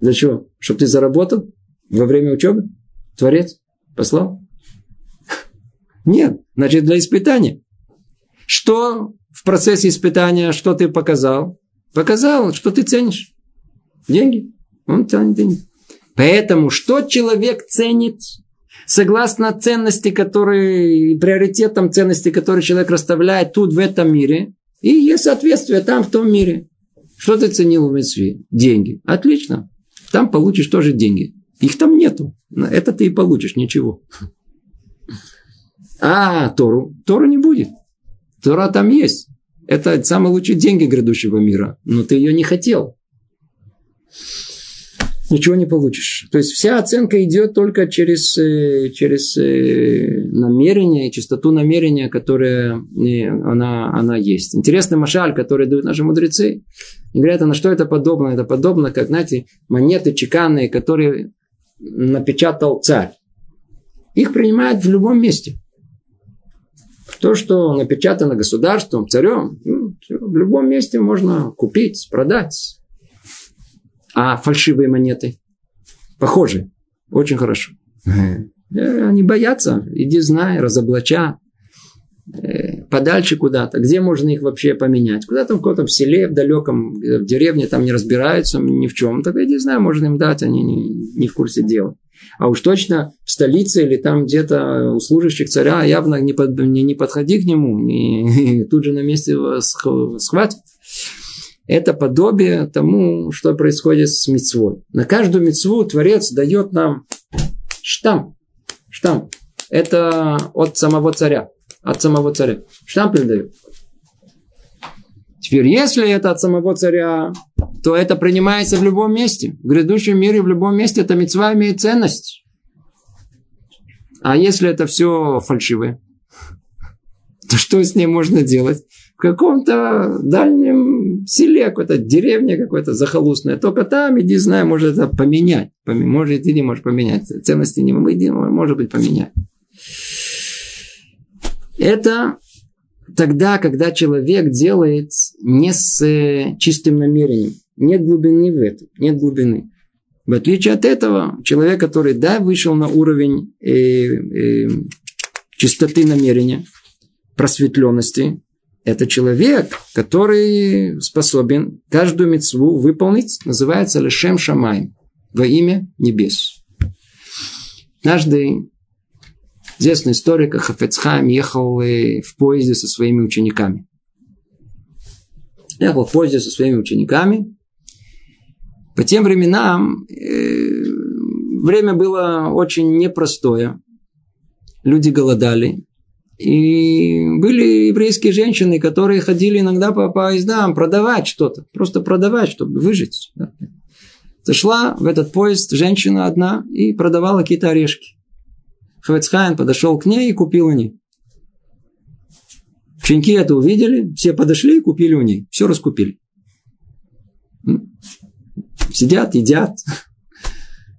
Для чего? Чтобы ты заработал во время учебы? Творец послал? Нет. Значит, для испытания. Что... В процессе испытания что ты показал? Показал, что ты ценишь. Деньги. Он ценит деньги. Поэтому, что человек ценит, согласно ценности, которые, приоритетам ценности, которые человек расставляет тут, в этом мире, и есть соответствие там, в том мире. Что ты ценил в митцве? Деньги. Отлично. Там получишь тоже деньги. Их там нету. Это ты и получишь. Ничего. А Тору? Тору не будет. Тора там есть. Это самые лучшие деньги грядущего мира. Но ты ее не хотел. Ничего не получишь. То есть, вся оценка идет только через, через намерение, чистоту намерения, которая она, она есть. Интересный машаль, который дают наши мудрецы. И говорят, а на что это подобно? Это подобно, как, знаете, монеты чеканные, которые напечатал царь. Их принимают в любом месте. То, что напечатано государством, царем, в любом месте можно купить, продать. А фальшивые монеты? Похожие. Очень хорошо. Они боятся. Иди, знай, разоблача. Подальше куда-то. Где можно их вообще поменять? Куда-то в каком-то селе, в далеком, в деревне, там не разбираются ни в чем. Так иди, знай, можно им дать, они не, не в курсе дела. А уж точно в столице или там где-то у служащих царя явно не, под, не, не подходи к нему, не, тут же на месте его схватит. Это подобие тому, что происходит с мицвой. На каждую мицву Творец дает нам штамп. Штамп. Это от самого царя. От самого царя. Штамп дает. Теперь, если это от самого царя, то это принимается в любом месте. В грядущем мире, в любом месте, эта мицва имеет ценность. А если это все фальшивое, то что с ней можно делать? В каком-то дальнем селе какой-то, деревне какой-то захолустной. Только там, иди, знай, может это поменять. Может, ты не можешь поменять. Ценности не иди, может быть, поменять. Это тогда, когда человек делает не с чистым намерением. Нет глубины в этом. Нет глубины. В отличие от этого, человек, который, да, вышел на уровень э, э, чистоты намерения, просветленности, это человек, который способен каждую мицву выполнить, называется Лешем Шамай, во имя небес. Однажды известный историк Хафец Хаим ехал в поезде со своими учениками. Ехал в поезде со своими учениками. По тем временам время было очень непростое. Люди голодали. И были еврейские женщины, которые ходили иногда по поездам продавать что-то. Просто продавать, чтобы выжить. Зашла в этот поезд женщина одна и продавала какие-то орешки. Хафец Хаим подошел к ней и купил у нее. Ученики это увидели, все подошли и купили у нее. Все раскупили. Сидят, едят.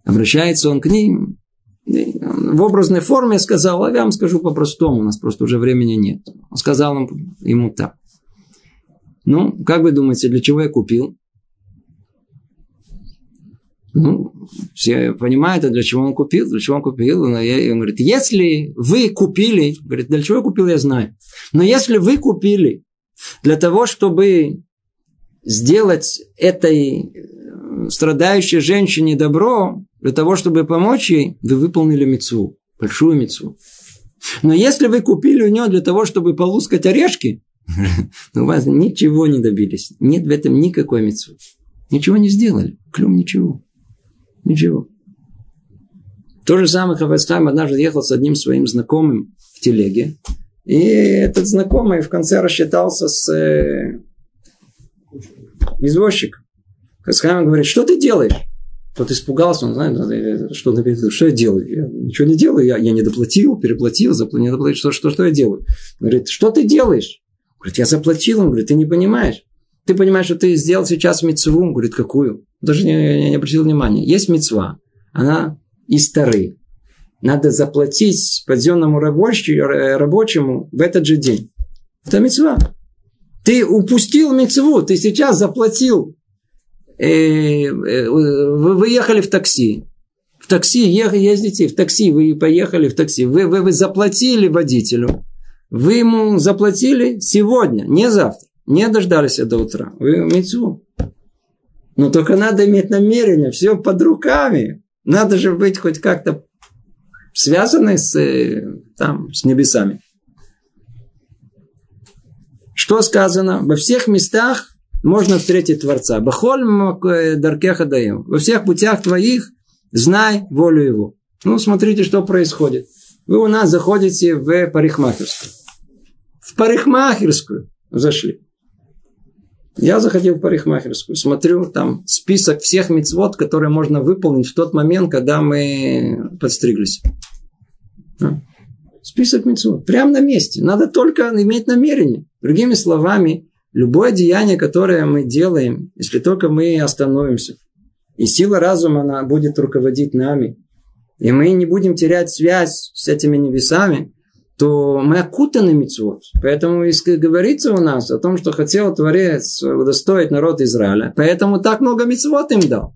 Обращается он к ним. В образной форме сказал, а я вам скажу по-простому, у нас просто уже времени нет. Он сказал ему так. Ну, как вы думаете, для чего я купил? Ну, все понимают, а для чего он купил, для чего он купил. Он говорит, если вы купили, говорит, для чего я купил, я знаю. Но если вы купили для того, чтобы сделать этой страдающей женщине добро, для того, чтобы помочь ей, вы выполнили мицву, большую мицву. Но если вы купили у нее для того, чтобы полускать орешки, у вас ничего не добились. Нет в этом никакой мицвы. Ничего не сделали. Клюм ничего. Ничего. То же самое Хафец Хаим однажды ехал с одним своим знакомым в телеге. И этот знакомый в конце рассчитался с извозчиком. Хафец Хаим говорит, что ты делаешь? Тот испугался, он знает, что, что я делаю. Я ничего не делаю, я, я не доплатил, переплатил, заплатил, не доплатил. Что, что, что я делаю? Он говорит, что ты делаешь? Он говорит, я заплатил. Он говорит, ты не понимаешь. Ты понимаешь, что ты сделал сейчас мицву? Он говорит, какую? Даже не, не, не обратил внимания. Есть мицва, она из Торы. Надо заплатить подземному рабочему в этот же день. Это мицва. Ты упустил мицву, ты сейчас заплатил. Вы, вы ехали в такси. В такси ездите, в такси вы поехали в такси. Вы, вы, вы заплатили водителю. Вы ему заплатили сегодня, не завтра. Не дождались до утра. Вы мицву. Но только надо иметь намерение. Все под руками. Надо же быть хоть как-то связанным с, там, с небесами. Что сказано? Во всех местах можно встретить Творца. Бахоль даркеха даем. Во всех путях твоих знай волю его. Ну, смотрите, что происходит. Вы у нас заходите в парикмахерскую. В парикмахерскую зашли. Я заходил в парикмахерскую. Смотрю, там список всех мицвот, которые можно выполнить в тот момент, когда мы подстриглись. Список мицвот. Прямо на месте. Надо только иметь намерение. Другими словами, любое деяние, которое мы делаем, если только мы остановимся, и сила разума она будет руководить нами, и мы не будем терять связь с этими небесами, то мы окутаны мицвот. Поэтому говорится у нас о том, что хотел Творец удостоить народ Израиля. Поэтому так много мицвот им дал.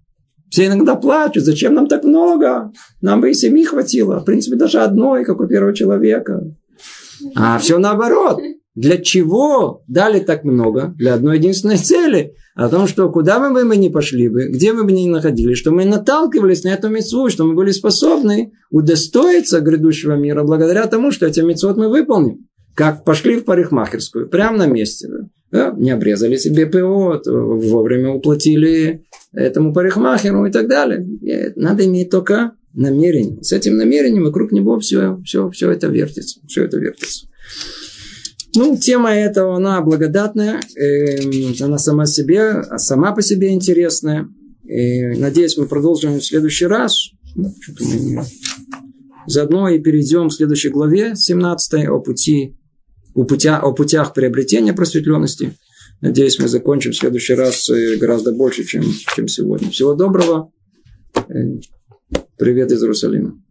Все иногда плачут. Зачем нам так много? Нам бы и семьи хватило. В принципе, даже одной, как у первого человека. А все наоборот. Для чего дали так много? Для одной единственной цели. О том, что куда бы мы ни пошли бы, где бы мы ни находились, что мы наталкивались на эту мицву, что мы были способны удостоиться грядущего мира благодаря тому, что эти мицвот мы выполним. Как пошли в парикмахерскую, прямо на месте. Да? Не обрезали себе ПО, вовремя уплатили этому парикмахеру и так далее. И надо иметь только намерение. С этим намерением вокруг него все, все, все это вертится. Все это вертится. Ну, тема этого, она благодатная, э, она сама себе, сама по себе интересная. Э, надеюсь, мы продолжим в следующий раз. Заодно и перейдем к следующей главе, семнадцатой, о, пути, о, путя, о путях приобретения просветленности. Надеюсь, мы закончим в следующий раз гораздо больше, чем, чем сегодня. Всего доброго. Привет из Иерусалима.